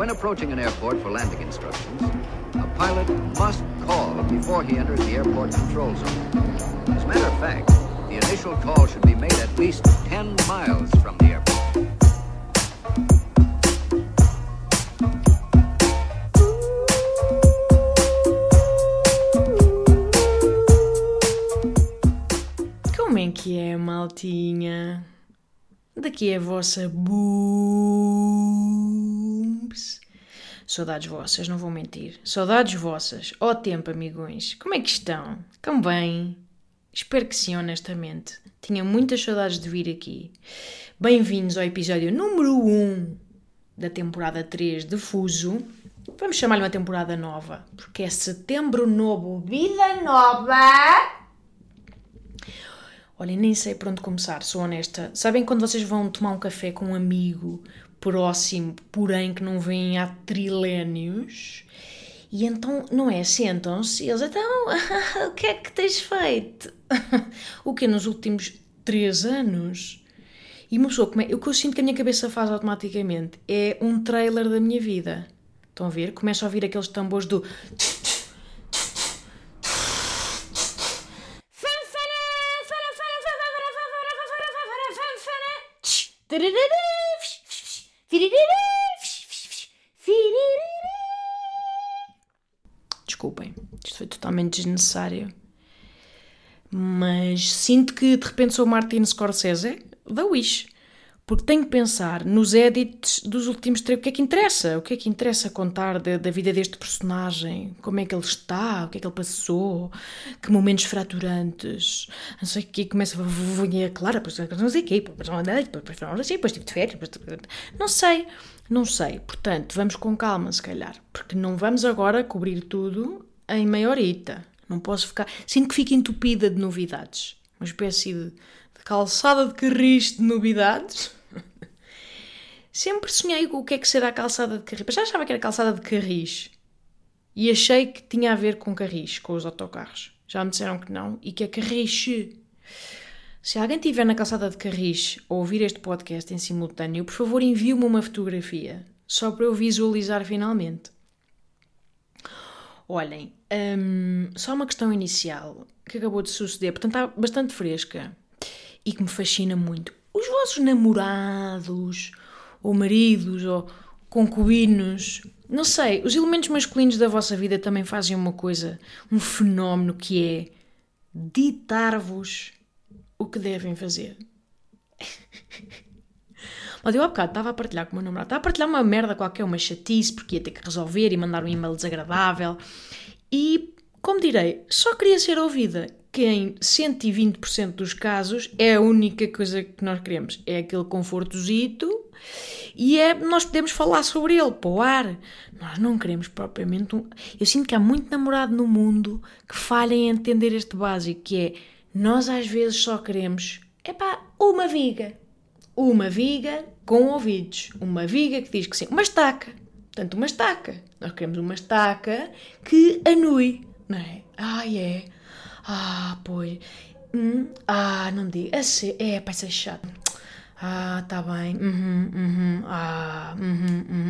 When approaching an airport for landing instructions, a pilot must call before he enters the airport control zone. As a matter of fact, the initial call should be made at least 10 miles from the airport. Como é que é, maltinha? Daqui é a vossa Booms. Saudades vossas, não vou mentir. Saudades vossas. Ó tempo, amigões. Como é que estão? Estão bem? Espero que sim, honestamente. Tinha muitas saudades de vir aqui. Bem-vindos ao episódio número 1 da temporada 3 de Fuso. Vamos chamar-lhe uma temporada nova, porque é setembro novo, vida nova. Olhem, nem sei por onde começar, sou honesta. Sabem quando vocês vão tomar um café com um amigo próximo, porém que não vêm há trilénios? E então, não é? Sentam-se e eles, então, o que é que tens feito? O que nos últimos 3 anos? E uma pessoa, o que eu sinto que a minha cabeça faz automaticamente é um trailer da minha vida. Estão a ver? Começo a ouvir aqueles tambores do... Desculpem, isto foi totalmente desnecessário. Mas sinto que de repente sou Martin Scorsese da Wish, porque tenho que pensar nos edits dos últimos 3. O que é que interessa contar da vida deste personagem? Como é que ele está? O que é que ele passou? Que momentos fraturantes? Não sei o que, começa a vovinha clara, depois não sei o que, depois tive de férias, não sei. Portanto, vamos com calma, se calhar, porque não vamos agora cobrir tudo em meia horita. Não posso ficar... Sinto que fico entupida de novidades. Uma espécie de calçada de carris de novidades. Sempre sonhei com o que é que será a calçada de carris. Mas já achava que era calçada de carris. E achei que tinha a ver com carris, com os autocarros. Já me disseram que não e que é carriche. Se alguém estiver na calçada de carris ou ouvir este podcast em simultâneo, por favor envie-me uma fotografia, só para eu visualizar finalmente. Olhem, só uma questão inicial que acabou de suceder, portanto está bastante fresca e que me fascina muito. Os vossos namorados, ou maridos, ou concubinos, não sei, os elementos masculinos da vossa vida também fazem uma coisa, um fenómeno que é ditar-vos o que devem fazer. Mas eu há bocado estava a partilhar com o meu namorado, estava a partilhar uma merda qualquer, uma chatice, porque ia ter que resolver e mandar um e-mail desagradável. E, como direi, só queria ser ouvida, que em 120% dos casos é a única coisa que nós queremos. É aquele confortozito e é nós podemos falar sobre ele para o ar. Nós não queremos propriamente um... Eu sinto que há muito namorado no mundo que falha em entender este básico, que é nós às vezes só queremos, uma viga. Uma viga com ouvidos. Uma viga que diz que sim. Uma estaca. Portanto, uma estaca. Nós queremos uma estaca que anui. Não é? Pois. Não me diga. Isso é chato. Tá bem.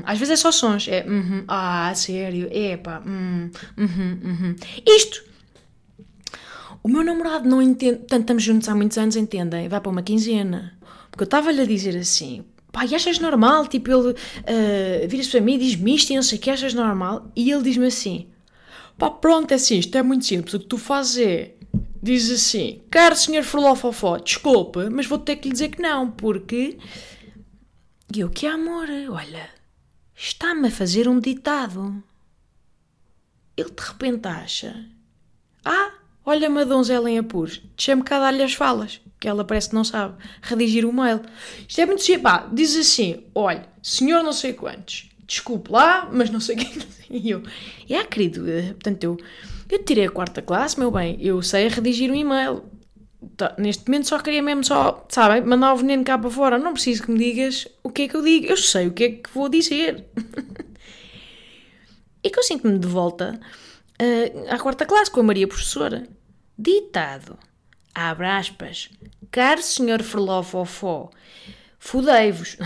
Às vezes é só sons. É, sério. Isto. O meu namorado não entende. Portanto, estamos juntos há muitos anos, entendem? Vai para uma quinzena. Porque eu estava-lhe a dizer assim, e achas normal? Tipo, ele vira-se para mim e diz-me isto e não sei o que, achas normal? E ele diz-me assim, pronto, é assim, isto é muito simples, o que tu fazes é, diz assim, caro senhor Frolofofó, desculpa, mas vou ter que lhe dizer que não, porque... E eu, que amor, olha, está-me a fazer um ditado. Ele de repente acha, olha-me a donzela em apuros, deixa-me cá dar-lhe as falas, que ela parece que não sabe redigir o mail. Isto é muito simples, diz assim, olha, senhor não sei quantos, desculpe lá, mas não sei quem. E eu, querido, portanto eu tirei a 4ª classe, meu bem, eu sei redigir um e-mail. Então, neste momento só queria mesmo sabem, mandar o veneno cá para fora, não preciso que me digas o que é que eu digo, eu sei o que é que vou dizer. E que eu sinto-me de volta à 4ª classe com a Maria Professora. Ditado, abre aspas, caro senhor Frolofofó, fodei-vos.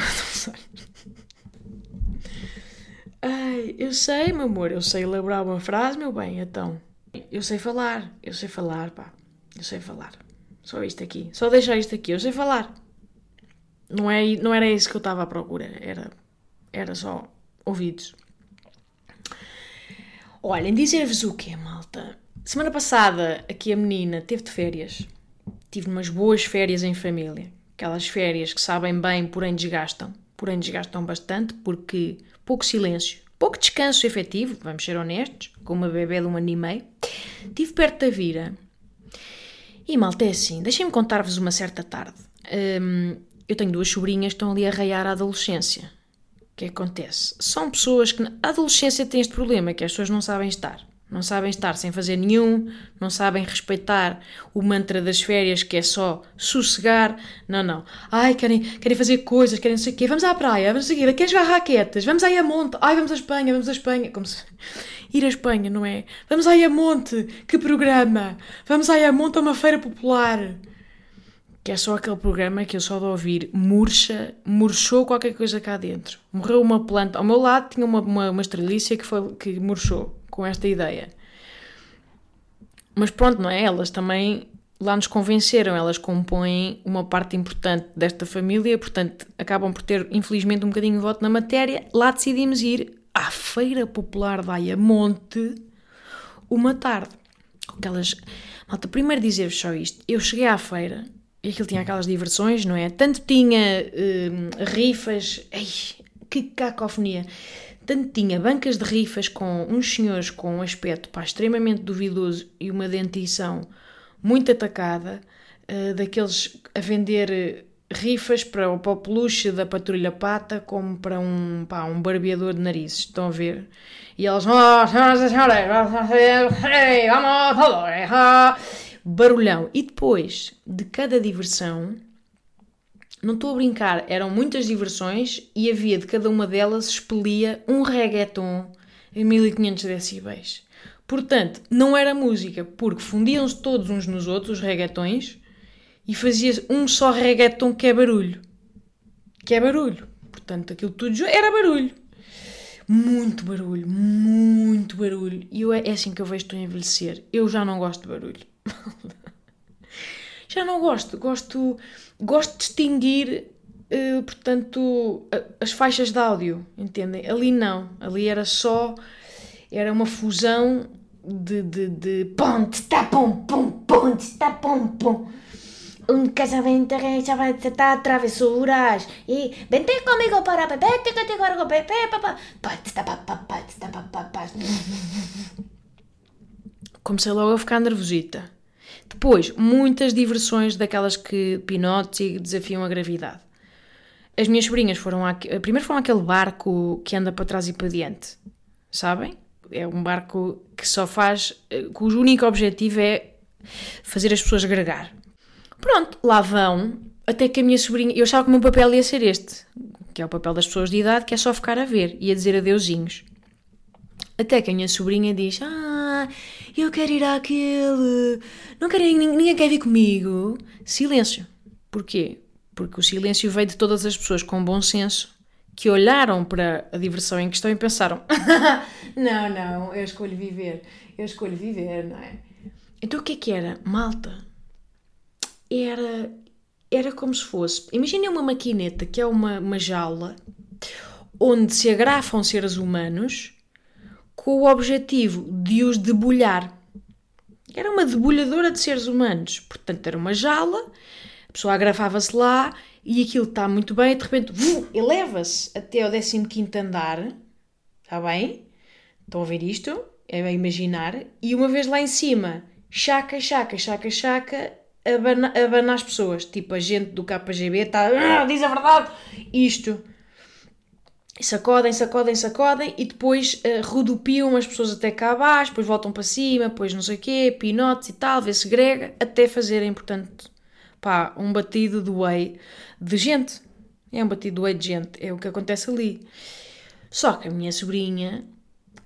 Ai, eu sei, meu amor, eu sei elaborar uma frase, meu bem, então. Eu sei falar, pá. Eu sei falar. Só isto aqui. Só deixar isto aqui. Eu sei falar. Não era isso que eu estava à procura. Era só ouvidos. Olhem, dizer-vos o quê, malta? Semana passada, aqui a menina teve de férias. Tive umas boas férias em família. Aquelas férias que sabem bem, porém desgastam. Porém desgastam bastante, porque pouco silêncio. Pouco descanso efetivo, vamos ser honestos. Com uma bebê de 1 ano e meio. Estive perto da Vira. E, malta, é assim. Deixem-me contar-vos uma certa tarde. Eu tenho 2 sobrinhas que estão ali a raiar a adolescência. O que acontece? São pessoas que... A adolescência tem este problema, que as pessoas não sabem estar. Não sabem estar sem fazer nenhum, não sabem respeitar o mantra das férias, que é só sossegar. Não. Ai, querem fazer coisas, querem não sei o quê. Vamos à praia, vamos seguir. Querem jogar raquetas, vamos aí a monte. Ai, vamos à Espanha. Como se... Ir à Espanha, não é? Vamos aí a monte, que programa. Vamos aí a monte a uma feira popular. Que é só aquele programa que eu só de ouvir murchou qualquer coisa cá dentro. Morreu uma planta. Ao meu lado tinha uma estrelícia que murchou com esta ideia. Mas pronto, não é? Elas também lá nos convenceram. Elas compõem uma parte importante desta família, portanto, acabam por ter, infelizmente, um bocadinho de voto na matéria. Lá decidimos ir à Feira Popular de Ayamonte uma tarde. Aquelas... Malta, primeiro dizer-vos só isto. Eu cheguei à feira... E aquilo tinha aquelas diversões, não é? Tanto tinha rifas... Ai, que cacofonia! Tanto tinha bancas de rifas com uns senhores com um aspecto extremamente duvidoso e uma dentição muito atacada, daqueles a vender rifas para o peluche da Patrulha Pata como para um barbeador de narizes, estão a ver? E elas... Barulhão. E depois de cada diversão, não estou a brincar, eram muitas diversões e havia de cada uma delas expelia um reggaeton em 1500 decibéis. Portanto, não era música, porque fundiam-se todos uns nos outros, os reggaetões, e fazia-se um só reggaeton que é barulho. Que é barulho. Portanto, aquilo tudo era barulho. Muito barulho. E é assim que eu vejo que estou a envelhecer. Eu já não gosto de barulho. Já não gosto. Gosto de distinguir, portanto, as faixas de áudio, entendem? Ali não. Ali era só... Era uma fusão de ponte, tá pom, pom, ponte, tá pom, pom. Casamento rei já vai tentar travessuras e vente comigo para beber, te corgo bebê, papá. Comecei logo a ficar nervosita. Depois, muitas diversões daquelas que pinotes e desafiam a gravidade. As minhas sobrinhas primeiro foram àquele barco que anda para trás e para diante, sabem? É um barco que só faz, cujo único objetivo é fazer as pessoas gregar. Pronto, lá vão, até que a minha sobrinha... Eu achava que o meu papel ia ser este, que é o papel das pessoas de idade, que é só ficar a ver e a dizer adeuzinhos. Até que a minha sobrinha diz, eu quero ir àquele... Não quero ir, ninguém quer vir comigo. Silêncio. Porquê? Porque o silêncio veio de todas as pessoas com bom senso, que olharam para a diversão em questão e pensaram, não, eu escolho viver, não é? Então o que é que era? Malta... Era como se fosse... Imaginem uma maquineta, que é uma jaula, onde se agrafam seres humanos com o objetivo de os debulhar. Era uma debulhadora de seres humanos. Portanto, era uma jaula, a pessoa agravava-se lá e aquilo está muito bem e de repente eleva-se até ao 15º andar. Está bem? Estão a ver isto? É bem imaginar. E uma vez lá em cima, chaca... Abana as pessoas, tipo a gente do KGB está, diz a verdade, isto, sacodem e depois rodopiam as pessoas até cá abaixo, depois voltam para cima, depois não sei o quê, pinotes e tal, vê-se grega, até fazerem, portanto, um batido de whey de gente, é o que acontece ali. Só que a minha sobrinha,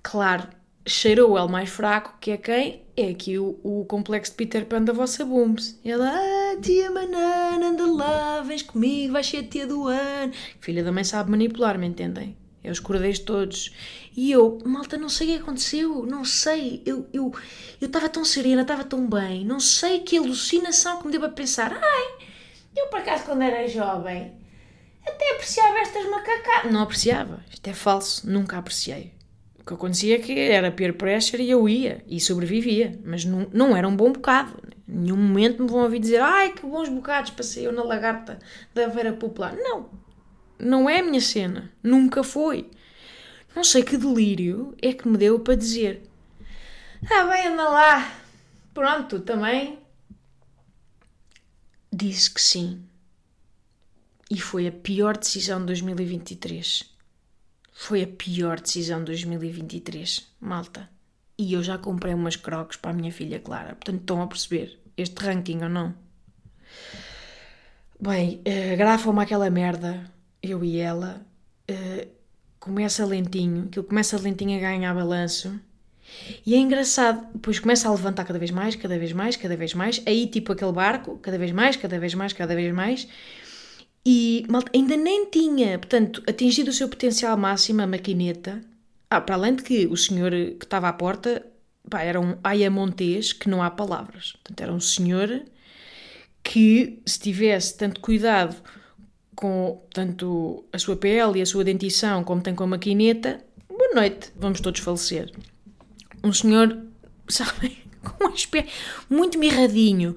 claro, cheirou o elo mais fraco, que é quem? É aqui o complexo de Peter Pan da vossa Booms. Ela, tia Manana, anda lá, vens comigo, vais ser a tia do ano. Filha da mãe sabe manipular, me entendem? Eu os cordeiros todos. E eu, malta, não sei o que aconteceu, não sei. Eu estava tão serena, estava tão bem, não sei que alucinação que me deu para pensar. Ai, eu por acaso quando era jovem até apreciava estas macacadas. Não apreciava, isto é falso, nunca apreciei. O que acontecia é que era peer pressure e eu ia, e sobrevivia, mas não era um bom bocado. Em nenhum momento me vão ouvir dizer, ai, que bons bocados passei eu na lagarta da Vera Popular. Não é a minha cena, nunca foi. Não sei que delírio é que me deu para dizer, bem, anda lá, pronto, também. Disse que sim. E foi a pior decisão de 2023. Foi a pior decisão de 2023, malta. E eu já comprei umas croques para a minha filha Clara, portanto estão a perceber este ranking ou não? Bem, grafam-me aquela merda. Eu e ela, começa lentinho a ganhar balanço, e é engraçado, depois começa a levantar cada vez mais, aí tipo aquele barco, cada vez mais, e malta, ainda nem tinha, portanto, atingido o seu potencial máximo, a maquineta, para além de que o senhor que estava à porta, era um aiamontês que não há palavras, portanto era um senhor que, se tivesse tanto cuidado com tanto a sua pele e a sua dentição, como tem com a maquineta, boa noite, vamos todos falecer. Um senhor, sabe, com um aspecto muito mirradinho,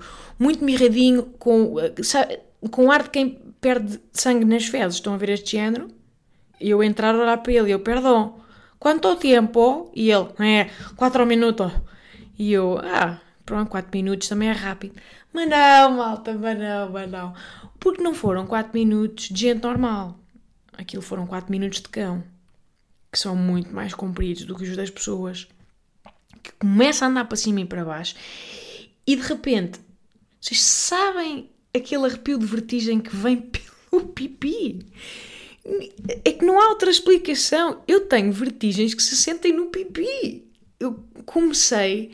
com ar de quem perde sangue nas fezes, estão a ver este género? Eu entrar a orar para ele, eu, perdão, quanto tempo? E ele, 4 minutos. E eu, pronto, 4 minutos também é rápido. Mas não, malta, mas não. Porque não foram 4 minutos de gente normal. Aquilo foram 4 minutos de cão. Que são muito mais compridos do que os das pessoas. Que começa a andar para cima e para baixo. E de repente, vocês sabem aquele arrepio de vertigem que vem pelo pipi? É que não há outra explicação. Eu tenho vertigens que se sentem no pipi. Eu comecei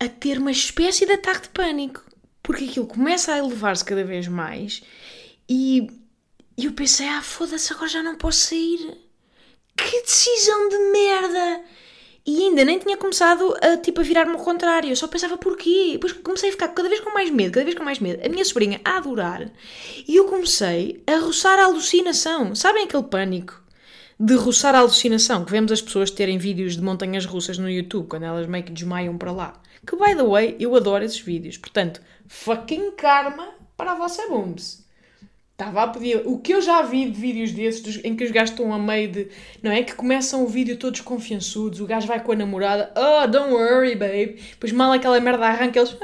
a ter uma espécie de ataque de pânico, porque aquilo começa a elevar-se cada vez mais, e eu pensei, foda-se, agora já não posso sair, que decisão de merda, e ainda nem tinha começado a virar-me ao contrário, eu só pensava porquê, depois comecei a ficar cada vez com mais medo, a minha sobrinha a adorar, e eu comecei a roçar a alucinação, sabem aquele pânico? De roçar a alucinação, que vemos as pessoas terem vídeos de montanhas russas no YouTube, quando elas meio que desmaiam para lá. Que, by the way, eu adoro esses vídeos. Portanto, fucking karma para a vossa boobs. Estava a pedir... O que eu já vi de vídeos desses, em que os gajos estão a meio de... Não é? Que começam o vídeo todos confiançudos, o gajo vai com a namorada, don't worry, babe. Depois mal aquela merda arranca, eles...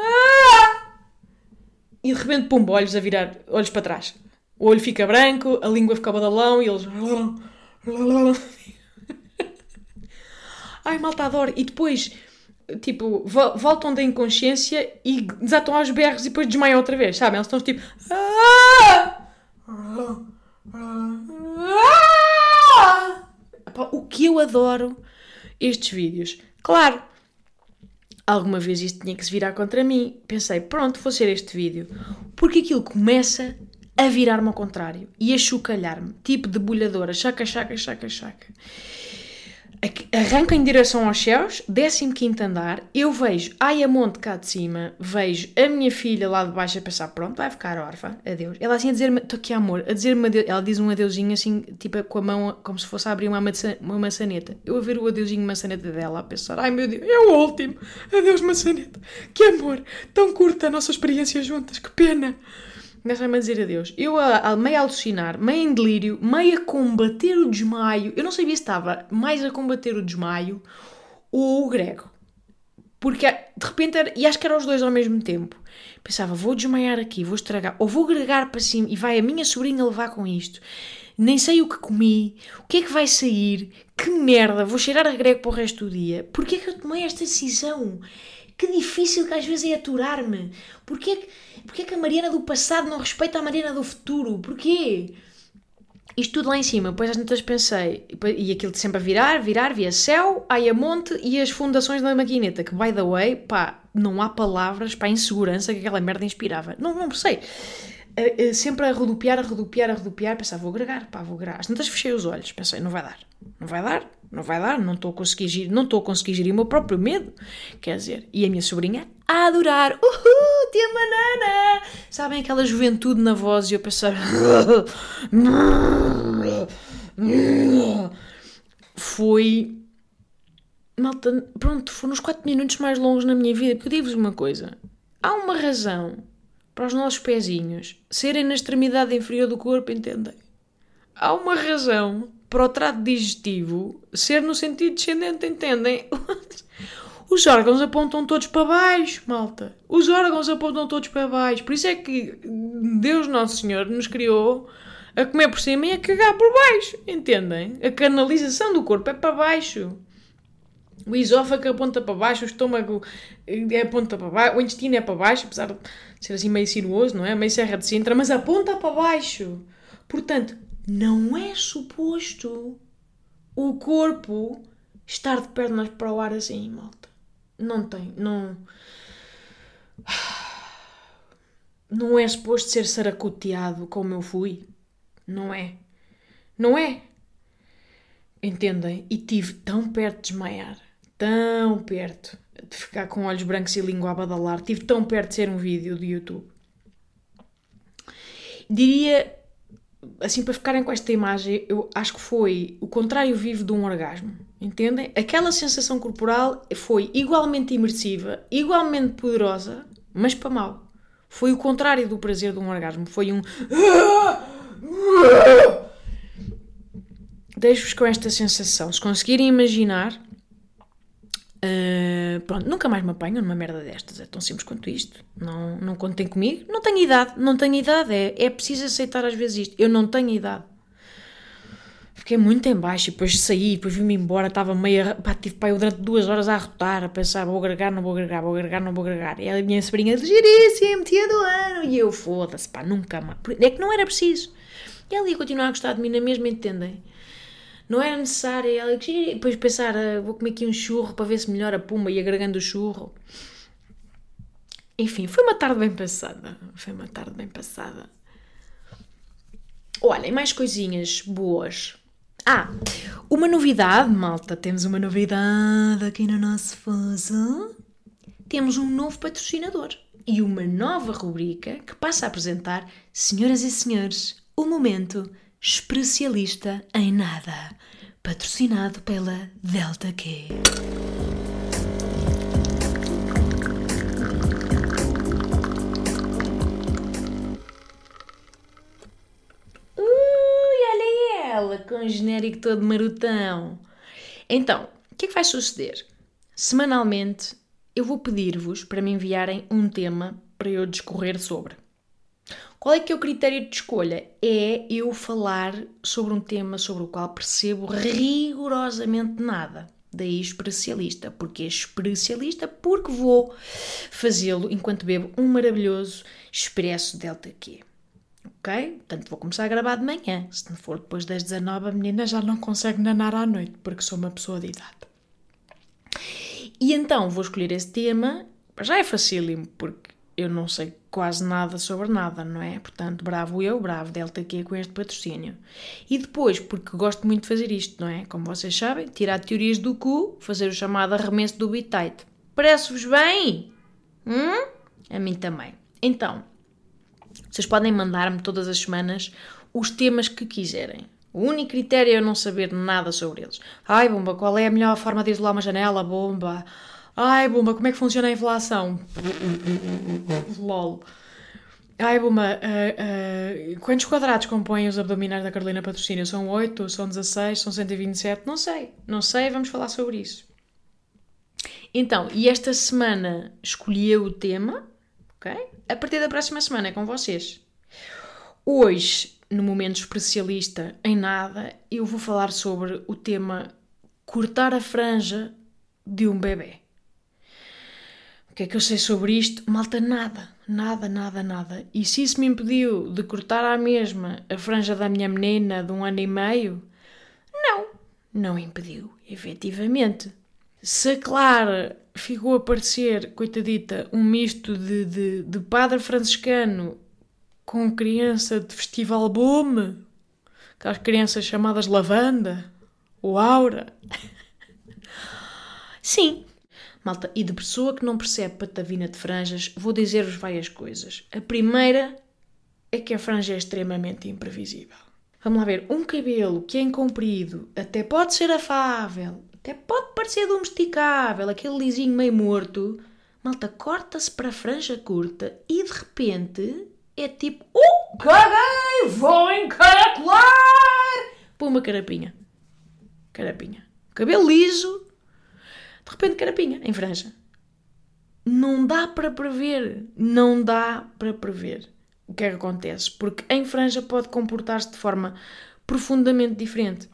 E de repente, pumba, olhos a virar, olhos para trás. O olho fica branco, a língua fica badalão, e eles... Ai, malta, adoro. E depois, voltam da inconsciência e desatam aos berros e depois desmaiam outra vez, sabem? Eles estão tipo... O que eu adoro estes vídeos. Claro, alguma vez isto tinha que se virar contra mim. Pensei, pronto, vou ser este vídeo. Porque aquilo começa... a virar-me ao contrário e a chocalhar-me, tipo debulhadora, chaca. Arranco em direção aos céus, 15º andar, eu vejo Aiamonte cá de cima, vejo a minha filha lá de baixo a pensar, pronto, vai ficar órfã, adeus. Ela assim a dizer-me, estou aqui amor, a dizer-me adeus, ela diz um adeusinho assim, com a mão, como se fosse a abrir uma maçaneta. Eu a ver o adeusinho maçaneta dela, a pensar, ai meu Deus, é o último, adeus maçaneta, que amor, tão curta a nossa experiência juntas, que pena. Começa-me a dizer adeus. Eu meio a alucinar, meio em delírio, meio a combater o desmaio. Eu não sabia se estava mais a combater o desmaio ou o grego. Porque de repente, e acho que eram os dois ao mesmo tempo. Pensava, vou desmaiar aqui, vou estragar, ou vou gregar para cima e vai a minha sobrinha levar com isto. Nem sei o que comi, o que é que vai sair, que merda, vou cheirar a grego para o resto do dia. Porquê é que eu tomei esta decisão? Que difícil que às vezes é aturar-me. Porquê que a Mariana do passado não respeita a Mariana do futuro? Porquê? Isto tudo lá em cima. Depois às tantas pensei. E aquilo de sempre a virar, via céu, Aiamonte e as fundações da maquineta. Que, by the way, não há palavras para a insegurança que aquela merda inspirava. Não sei. sempre a rodopiar, pensava, vou gregar, às tantas fechei os olhos, pensei, não vai dar, não estou a conseguir gerir o meu próprio medo, quer dizer, e a minha sobrinha a adorar, tia Manana, sabem, aquela juventude na voz, e eu pensar, foi, malta, pronto, foram os 4 minutos mais longos na minha vida, porque eu digo-vos uma coisa, há uma razão para os nossos pezinhos serem na extremidade inferior do corpo, entendem? Há uma razão para o trato digestivo ser no sentido descendente, entendem? Os órgãos apontam todos para baixo, malta. Os órgãos apontam todos para baixo. Por isso é que Deus Nosso Senhor nos criou a comer por cima e a cagar por baixo, entendem? A canalização do corpo é para baixo. O esófago aponta para baixo, o estômago aponta para baixo, o intestino é para baixo, apesar de ser assim meio sinuoso, não é? Meio Serra de Sintra, mas aponta para baixo. Portanto, não é suposto o corpo estar de pernas para o ar assim, malta. Não tem. Não é suposto ser saracoteado como eu fui. Não é. Entendem? E tive tão perto de desmaiar, tão perto de ficar com olhos brancos e língua a badalar, tive tão perto de ser um vídeo do YouTube. Diria, assim, para ficarem com esta imagem, eu acho que foi o contrário vivo de um orgasmo, entendem? Aquela sensação corporal foi igualmente imersiva, igualmente poderosa, mas para mal. Foi o contrário do prazer de um orgasmo, foi um... Deixo-vos com esta sensação. Se conseguirem imaginar... pronto, nunca mais me apanham numa merda destas. É tão simples quanto isto. Não contem comigo. Não tenho idade. É preciso aceitar às vezes isto. Eu não tenho idade. Fiquei muito em baixo. Depois saí, depois vim-me embora. Estava meio... tive pai durante 2 horas a arrotar, a pensar, vou agregar. E a minha sobrinha, giríssimo, tia do ano. E eu, foda-se, pá, nunca mais. É que não era preciso. E ela ia continuar a gostar de mim na mesma, entendem? Não era necessário. Ela depois pensar, vou comer aqui um churro para ver se melhora a pumba, e agregando o churro. Enfim, foi uma tarde bem passada. Olhem, mais coisinhas boas. Uma novidade, malta. Temos uma novidade aqui no nosso fuso. Temos um novo patrocinador e uma nova rubrica que passa a apresentar, senhoras e senhores, o momento... Expressialista em Nada, patrocinado pela Delta Q. Olha ela, com o genérico todo marotão. Então, o que é que vai suceder? Semanalmente eu vou pedir-vos para me enviarem um tema para eu discorrer sobre. Qual é que é o critério de escolha? É eu falar sobre um tema sobre o qual percebo rigorosamente nada. Daí expressialista. Porquê expressialista? Porque vou fazê-lo enquanto bebo um maravilhoso expresso Delta Q. Ok? Portanto, vou começar a gravar de manhã. Se não for depois das 19, a menina já não consegue nanar à noite, porque sou uma pessoa de idade. E então vou escolher esse tema. Já é facílimo, porque eu não sei quase nada sobre nada, não é? Portanto, bravo Delta Q com este patrocínio. E depois, porque gosto muito de fazer isto, não é? Como vocês sabem, tirar teorias do cu, fazer o chamado arremesso do bitite. Parece-vos bem? A mim também. Então, vocês podem mandar-me todas as semanas os temas que quiserem. O único critério é eu não saber nada sobre eles. Ai, bomba, qual é a melhor forma de isolar uma janela, bomba? Ai, bomba, como é que funciona a inflação? Lol. Ai, bomba, quantos quadrados compõem os abdominais da Carolina Patrocínio? São 8? São 16? São 127? Não sei, vamos falar sobre isso. Então, e esta semana escolhi o tema, ok? A partir da próxima semana é com vocês. Hoje, no momento especialista em nada, eu vou falar sobre o tema cortar a franja de um bebê. O que é que eu sei sobre isto? Malta, nada. E se isso me impediu de cortar à mesma a franja da minha menina de 1 ano e meio? Não impediu, efetivamente. Se a Clara ficou a parecer, coitadita, um misto de padre franciscano com criança de festival Boom, aquelas crianças chamadas Lavanda ou Aura. Sim, malta, e de pessoa que não percebe patavina de franjas, vou dizer-vos várias coisas. A primeira é que a franja é extremamente imprevisível. Vamos lá ver, um cabelo que é incomprido até pode ser afável, até pode parecer domesticável, aquele lisinho meio morto. Malta, corta-se para a franja curta e de repente é tipo... Caguei! Vou encaracolar! Puma, carapinha. Carapinha. Cabelo liso, de repente carapinha, em franja. Não dá para prever. Não dá para prever o que é que acontece, porque em franja pode comportar-se de forma profundamente diferente.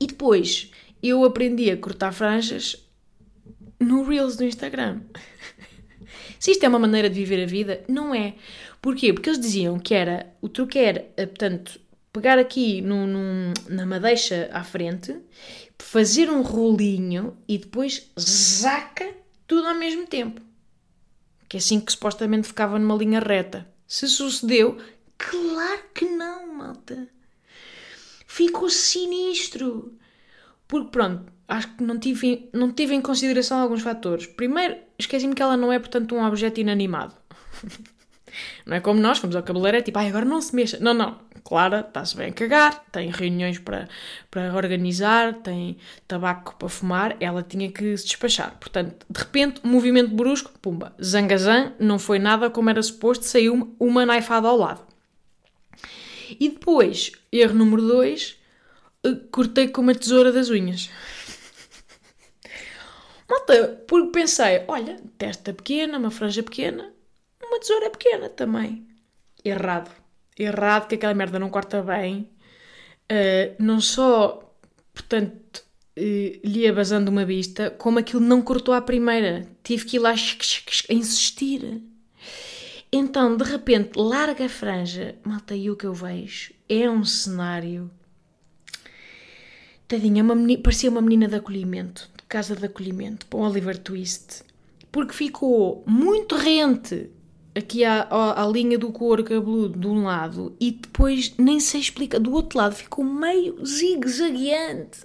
E depois, eu aprendi a cortar franjas no Reels do Instagram. Se isto é uma maneira de viver a vida, não é. Porquê? Porque eles diziam que era, o truque era, portanto, pegar aqui na madeixa à frente, fazer um rolinho e depois zaca tudo ao mesmo tempo. Que é assim que supostamente ficava numa linha reta. Se sucedeu, claro que não, malta. Ficou sinistro. Porque pronto, acho que não tive em consideração alguns fatores. Primeiro, esqueci-me que ela não é, portanto, um objeto inanimado. Não é como nós, fomos ao cabeleireiro, é tipo, agora não se mexa. Não, não. Clara está-se bem a cagar, tem reuniões para organizar, tem tabaco para fumar, ela tinha que se despachar. Portanto, de repente, um movimento brusco, pumba, zangazan, não foi nada como era suposto, saiu uma naifada ao lado. E depois, erro número 2, cortei com uma tesoura das unhas. Malta, porque pensei, olha, testa pequena, uma franja pequena, uma tesoura pequena também. Errado, que aquela merda não corta bem, não só, portanto, lhe abasando uma vista, como aquilo não cortou à primeira, tive que ir lá a insistir. Então, de repente, larga a franja, malta, e o que eu vejo é um cenário, tadinha, parecia uma menina de acolhimento, de casa de acolhimento, para um Oliver Twist, porque ficou muito rente aqui à linha do couro cabeludo de um lado e depois nem sei explicar, do outro lado ficou meio zigue-zagueante.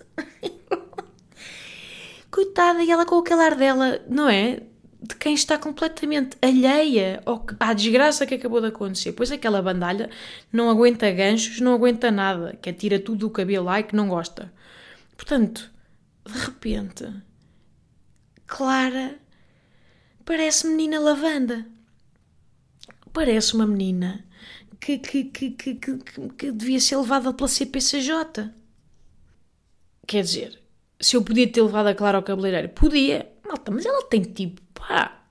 Coitada, e ela com aquele ar dela, não é? De quem está completamente alheia à desgraça que acabou de acontecer. Pois aquela bandalha não aguenta ganchos, não aguenta nada, que atira tudo do cabelo e que não gosta. Portanto, de repente, Clara parece menina lavanda. Parece uma menina que devia ser levada pela CPCJ. Quer dizer, se eu podia ter levado a Clara ao cabeleireiro, podia. Malta, mas ela tem tipo,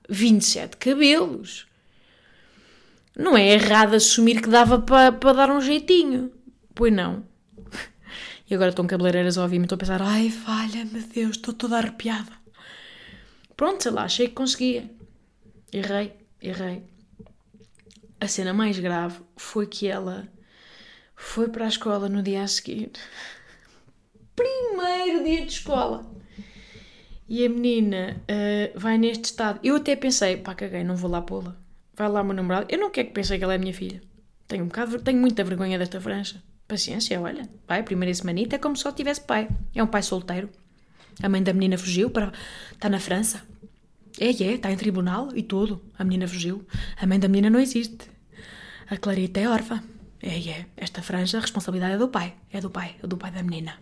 27 cabelos. Não é errado assumir que dava para dar um jeitinho. Pois não. E agora estão cabeleireiras a ouvir-me e estou a pensar, ai, valha-me Deus, estou toda arrepiada. Pronto, sei lá, achei que conseguia. Errei. A cena mais grave foi que ela foi para a escola no dia a seguir. Primeiro dia de escola. E a menina vai neste estado. Eu até pensei, caguei, não vou lá pô-la. Vai lá o meu namorado. Eu não quero que pensei que ela é a minha filha. Tenho muita vergonha desta franja. Paciência, olha. Pai, primeira semanita é como se só tivesse pai. É um pai solteiro. A mãe da menina fugiu para... Está na França. Está em tribunal e tudo. A menina fugiu. A mãe da menina não existe. A Clarita é órfã. Esta franja, a responsabilidade é do pai. É do pai da menina.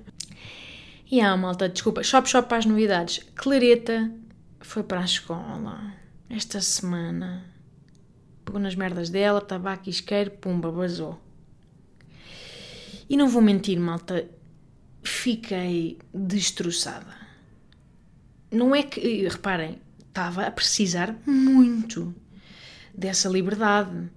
E malta, desculpa. Shop para as novidades. Clarita foi para a escola. Esta semana. Pegou nas merdas dela, tabaco e isqueiro, pumba, vazou. E não vou mentir, malta. Fiquei destroçada. Não é que... Reparem. Estava a precisar muito dessa liberdade.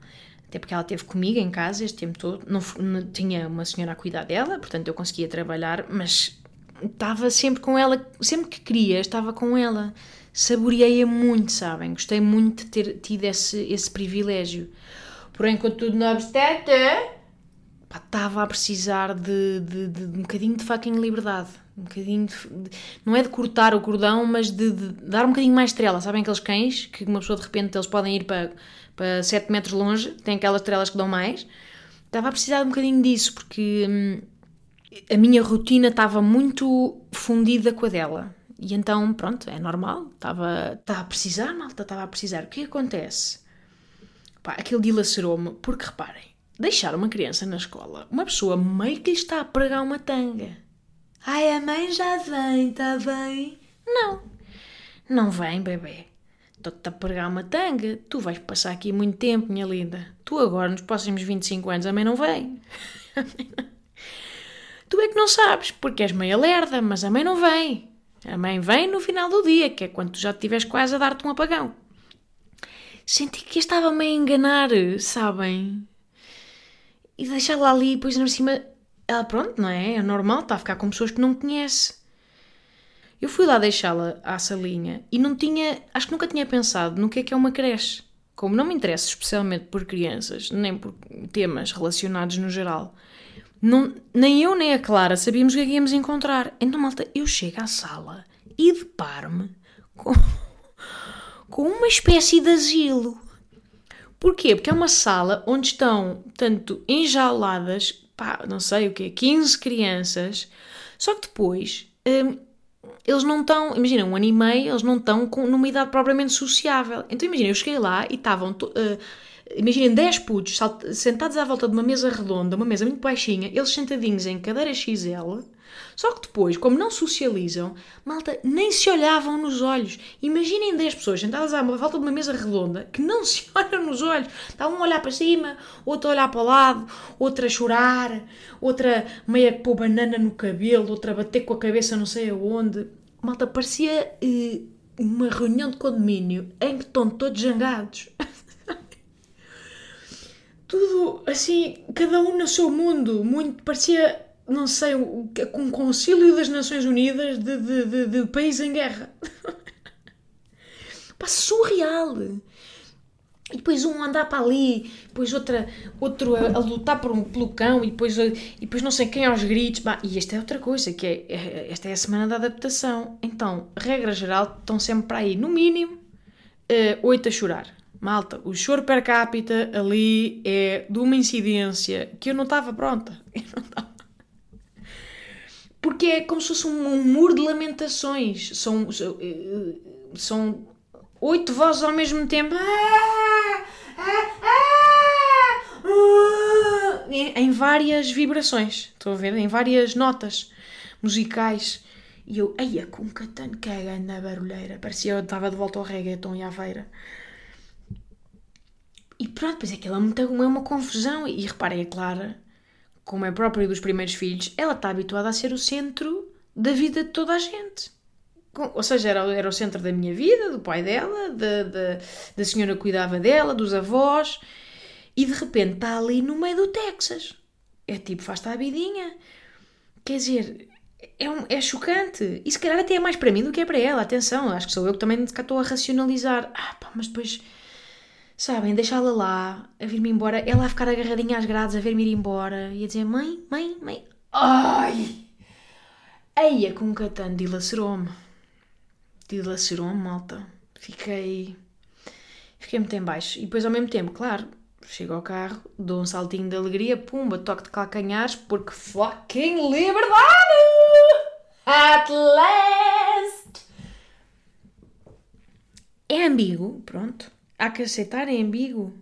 Até porque ela esteve comigo em casa este tempo todo. Não tinha uma senhora a cuidar dela, portanto eu conseguia trabalhar, mas estava sempre com ela. Sempre que queria, estava com ela. Saboreei-a muito, sabem? Gostei muito de ter tido esse privilégio. Porém, contudo, não obstante, estava a precisar de um bocadinho de fucking liberdade, um bocadinho de, não é de cortar o cordão, mas de dar um bocadinho mais trela. Sabem aqueles cães que uma pessoa de repente eles podem ir para 7 metros longe, tem aquelas trelas que dão mais? Estava a precisar de um bocadinho disso, porque a minha rotina estava muito fundida com a dela. E então, pronto, é normal, estava a precisar, malta, estava a precisar. O que acontece? Pá, aquilo dilacerou-me, porque reparem, deixar uma criança na escola, uma pessoa meio que lhe está a pregar uma tanga. Ai, a mãe já vem, está bem? Não, não vem, bebê. Estou-te a pregar uma tanga, tu vais passar aqui muito tempo, minha linda. Tu agora, nos próximos 25 anos, a mãe não vem. Tu é que não sabes, porque és meia lerda, mas a mãe não vem. A mãe vem no final do dia, que é quando tu já estiveres quase a dar-te um apagão. Senti que estava-me a enganar, sabem? E deixá-la ali, e depois, em cima, ela, pronto, não é? É normal, está a ficar com pessoas que não conhece. Eu fui lá deixá-la à salinha e não tinha, acho que nunca tinha pensado no que é uma creche. Como não me interesso especialmente por crianças, nem por temas relacionados no geral, não, nem eu nem a Clara sabíamos o que íamos encontrar. Então, malta, eu chego à sala e deparo-me com uma espécie de asilo. Porquê? Porque é uma sala onde estão, tanto enjauladas, pá, não sei o quê, 15 crianças, só que depois eles não estão, imagina, um ano e meio, eles não estão numa idade propriamente sociável. Então, imagina, eu cheguei lá e estavam... imaginem 10 putos sentados à volta de uma mesa redonda, uma mesa muito baixinha, eles sentadinhos em cadeira XL, só que depois, como não socializam, malta, nem se olhavam nos olhos. Imaginem 10 pessoas sentadas à volta de uma mesa redonda que não se olham nos olhos. Está um a olhar para cima, outro a olhar para o lado, outra a chorar, outra meia que pôr banana no cabelo, outra a bater com a cabeça não sei aonde. Malta, parecia uma reunião de condomínio em que estão todos jangados. Tudo, assim, cada um no seu mundo, muito, parecia, não sei, um concílio das Nações Unidas de país em guerra. Pá, surreal! E depois um a andar para ali, depois outro a lutar por pelo cão, e depois não sei quem aos gritos. Bah, e esta é outra coisa, que esta é a semana da adaptação. Então, regra geral, estão sempre para aí, no mínimo, 8 a chorar. Malta, o choro per capita ali é de uma incidência que eu não estava pronta. Porque é como se fosse um muro de lamentações. São 8 vozes ao mesmo tempo. Em várias vibrações. Estão a ver? Em várias notas musicais. E eu, eia, com catano, que é na barulheira. Parecia que eu estava de volta ao reggaeton e à feira. E pronto, depois aquilo é uma confusão. E reparem, a Clara, como é próprio dos primeiros filhos, ela está habituada a ser o centro da vida de toda a gente. Ou seja, era o centro da minha vida, do pai dela, da senhora que cuidava dela, dos avós. E de repente está ali no meio do Texas. É tipo, faz-te a vidinha. Quer dizer, é chocante. E se calhar até é mais para mim do que é para ela. Atenção, acho que sou eu que também estou a racionalizar. Ah, pá, mas depois... Sabem, deixá-la lá, a vir-me embora, ela a ficar agarradinha às grades, a ver-me ir embora, e a dizer, mãe, ai! Eia, com um catano, dilacerou-me, malta. Fiquei muito em baixo. E depois, ao mesmo tempo, claro, chego ao carro, dou um saltinho de alegria, pumba, toque de calcanhares, porque fucking liberdade! At last! É ambíguo, pronto. Há que aceitar, é ambíguo.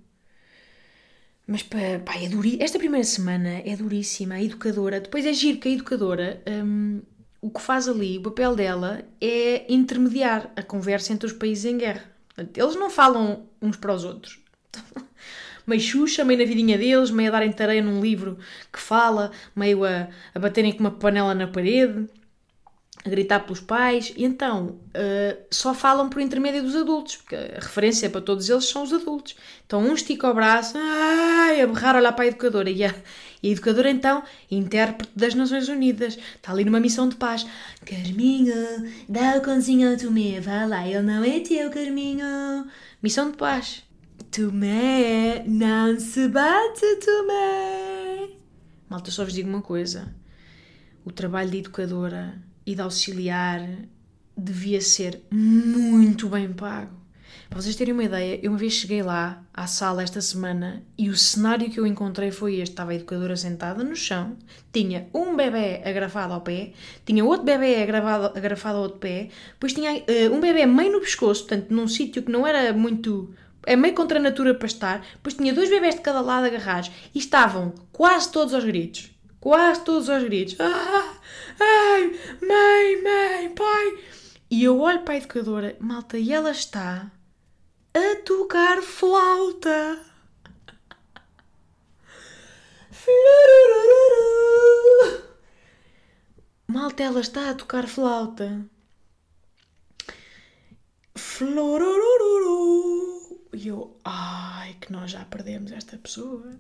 Mas pá, é duríssimo. Esta primeira semana é duríssima. A educadora, depois é giro que a educadora, o que faz ali, o papel dela, é intermediar a conversa entre os países em guerra. Portanto, eles não falam uns para os outros. Meio xuxa, meio na vidinha deles, meio a darem tareia num livro que fala, meio a baterem com uma panela na parede, a gritar pelos pais, e então só falam por intermédio dos adultos, porque a referência para todos eles são os adultos. Então um estica o braço, ai, a berrar, olhar para a educadora, e a educadora então, intérprete das Nações Unidas, está ali numa missão de paz. Carminho, dá o conzinho ao Tomé, vá lá, ele não é teu, Carminho. Missão de paz. Tomé, não se bate, Tomé. Malta, só vos digo uma coisa. O trabalho de educadora e de auxiliar devia ser muito bem pago. Para vocês terem uma ideia, eu uma vez cheguei lá à sala esta semana e o cenário que eu encontrei foi este. Estava a educadora sentada no chão, tinha um bebé agravado ao pé, tinha outro bebé agravado ao outro pé, depois tinha um bebé meio no pescoço, portanto num sítio que não era muito... é meio contra a natura para estar, depois tinha dois bebés de cada lado agarrados e estavam quase todos aos gritos. Quase todos aos gritos. Ah, ai, mãe, pai... E eu olho para a educadora, malta, e ela está a tocar flauta. Malta, ela está a tocar flauta. E eu, ai, que nós já perdemos esta pessoa.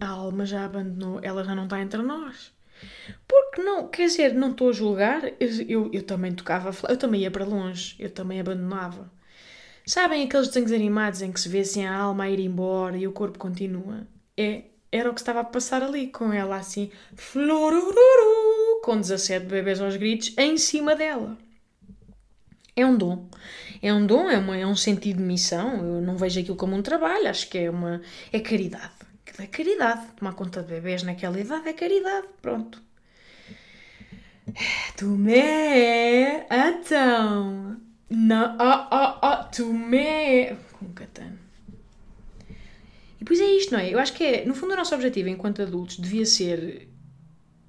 A alma já abandonou, ela já não está entre nós. Porque não, quer dizer, não estou a julgar, eu também tocava, eu também ia para longe, eu também abandonava. Sabem aqueles desenhos animados em que se vê assim a alma a ir embora e o corpo continua? Era o que estava a passar ali, com ela assim, florururu, com 17 bebês aos gritos, em cima dela. É um dom, é um sentido de missão, eu não vejo aquilo como um trabalho, acho que é caridade. É caridade. Tomar conta de bebês naquela idade é caridade. Pronto. Tomé! Então! Tomé! Com catano. E pois é isto, não é? Eu acho que é... No fundo, o nosso objetivo enquanto adultos devia ser...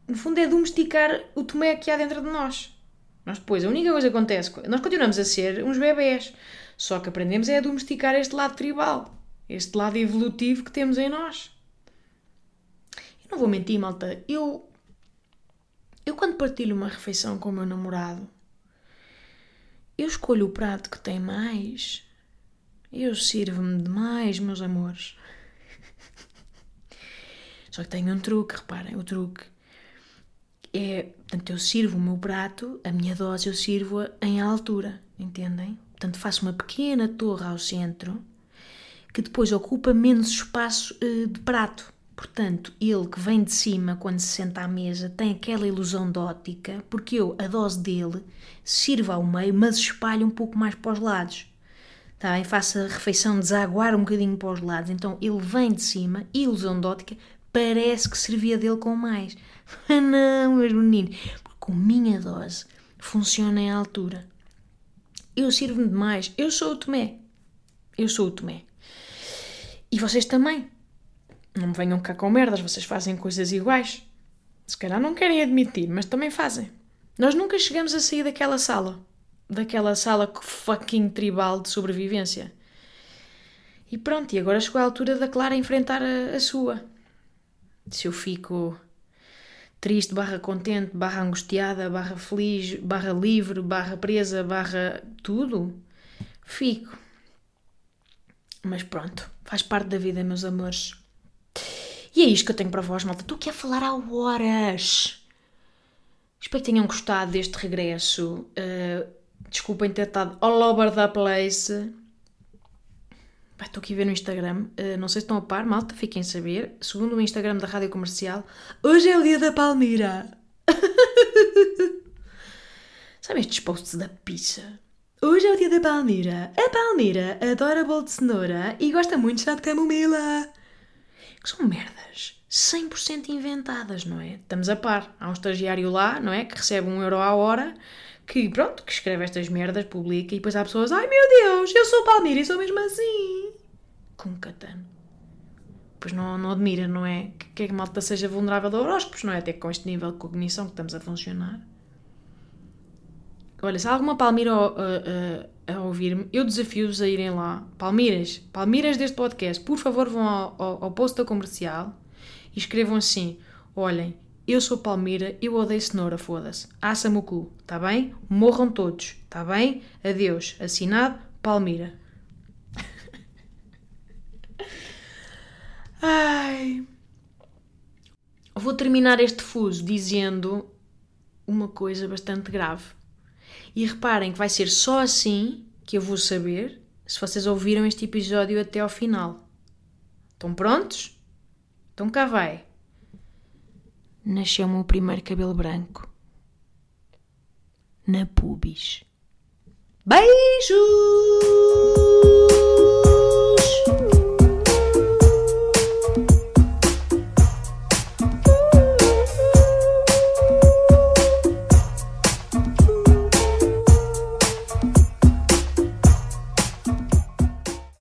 No fundo, é domesticar o Tomé que há dentro de nós. Nós depois, a única coisa que acontece... Nós continuamos a ser uns bebés. Só que aprendemos é a domesticar este lado tribal. Este lado evolutivo que temos em nós. Eu não vou mentir, malta. Eu quando partilho uma refeição com o meu namorado, eu escolho o prato que tem mais. Eu sirvo-me demais, meus amores. Só que tenho um truque, reparem. O truque é... Portanto, eu sirvo o meu prato, a minha dose eu sirvo-a em altura. Entendem? Portanto, faço uma pequena torre ao centro... que depois ocupa menos espaço de prato. Portanto, ele que vem de cima quando se senta à mesa tem aquela ilusão de ótica, porque eu, a dose dele, sirvo ao meio, mas espalho um pouco mais para os lados. Tá? E faço a refeição desaguar um bocadinho para os lados. Então, ele vem de cima, ilusão de ótica, parece que servia dele com mais. Ah não, meus meninos, porque a minha dose funciona em altura. Eu sirvo-me demais, eu sou o Tomé. E vocês também. Não me venham cá com merdas, vocês fazem coisas iguais. Se calhar não querem admitir, mas também fazem. Nós nunca chegamos a sair daquela sala. Daquela sala fucking tribal de sobrevivência. E pronto, e agora chegou a altura da Clara enfrentar a sua. Se eu fico triste, /contente, /angustiada, /feliz, /livre, /presa, /tudo, fico. Mas pronto, faz parte da vida, meus amores. E é isto que eu tenho para vós, malta. Estou aqui a falar há horas. Espero que tenham gostado deste regresso. Desculpem ter estado all over the place. Estou aqui a ver no Instagram. Não sei se estão a par, malta, fiquem a saber. Segundo o Instagram da Rádio Comercial, hoje é o dia da Palmira. Sabem estes posts da pizza? Hoje é o dia da Palmira. A Palmira adora bolo de cenoura e gosta muito de chá de camomila. Que são merdas 100% inventadas, não é? Estamos a par. Há um estagiário lá, não é? Que recebe €1 à hora, que pronto, que escreve estas merdas, publica e depois há pessoas, ai meu Deus, eu sou Palmira e sou mesmo assim. Com catano. Pois não admira, não é? Que a malta seja vulnerável a horóscopos, não é? Até com este nível de cognição que estamos a funcionar. Olha, se há alguma Palmira a ouvir-me, eu desafio-vos a irem lá. Palmiras deste podcast, por favor vão ao post da Comercial e escrevam assim, olhem, eu sou Palmira, eu odeio cenoura, foda-se. Assa-me o cu, está bem? Morram todos, está bem? Adeus. Assinado, Palmira. Ai. Vou terminar este fuso dizendo uma coisa bastante grave. E reparem que vai ser só assim que eu vou saber se vocês ouviram este episódio até ao final. Estão prontos? Então cá vai. nasceu-me o primeiro cabelo branco. Na pubis. Beijos!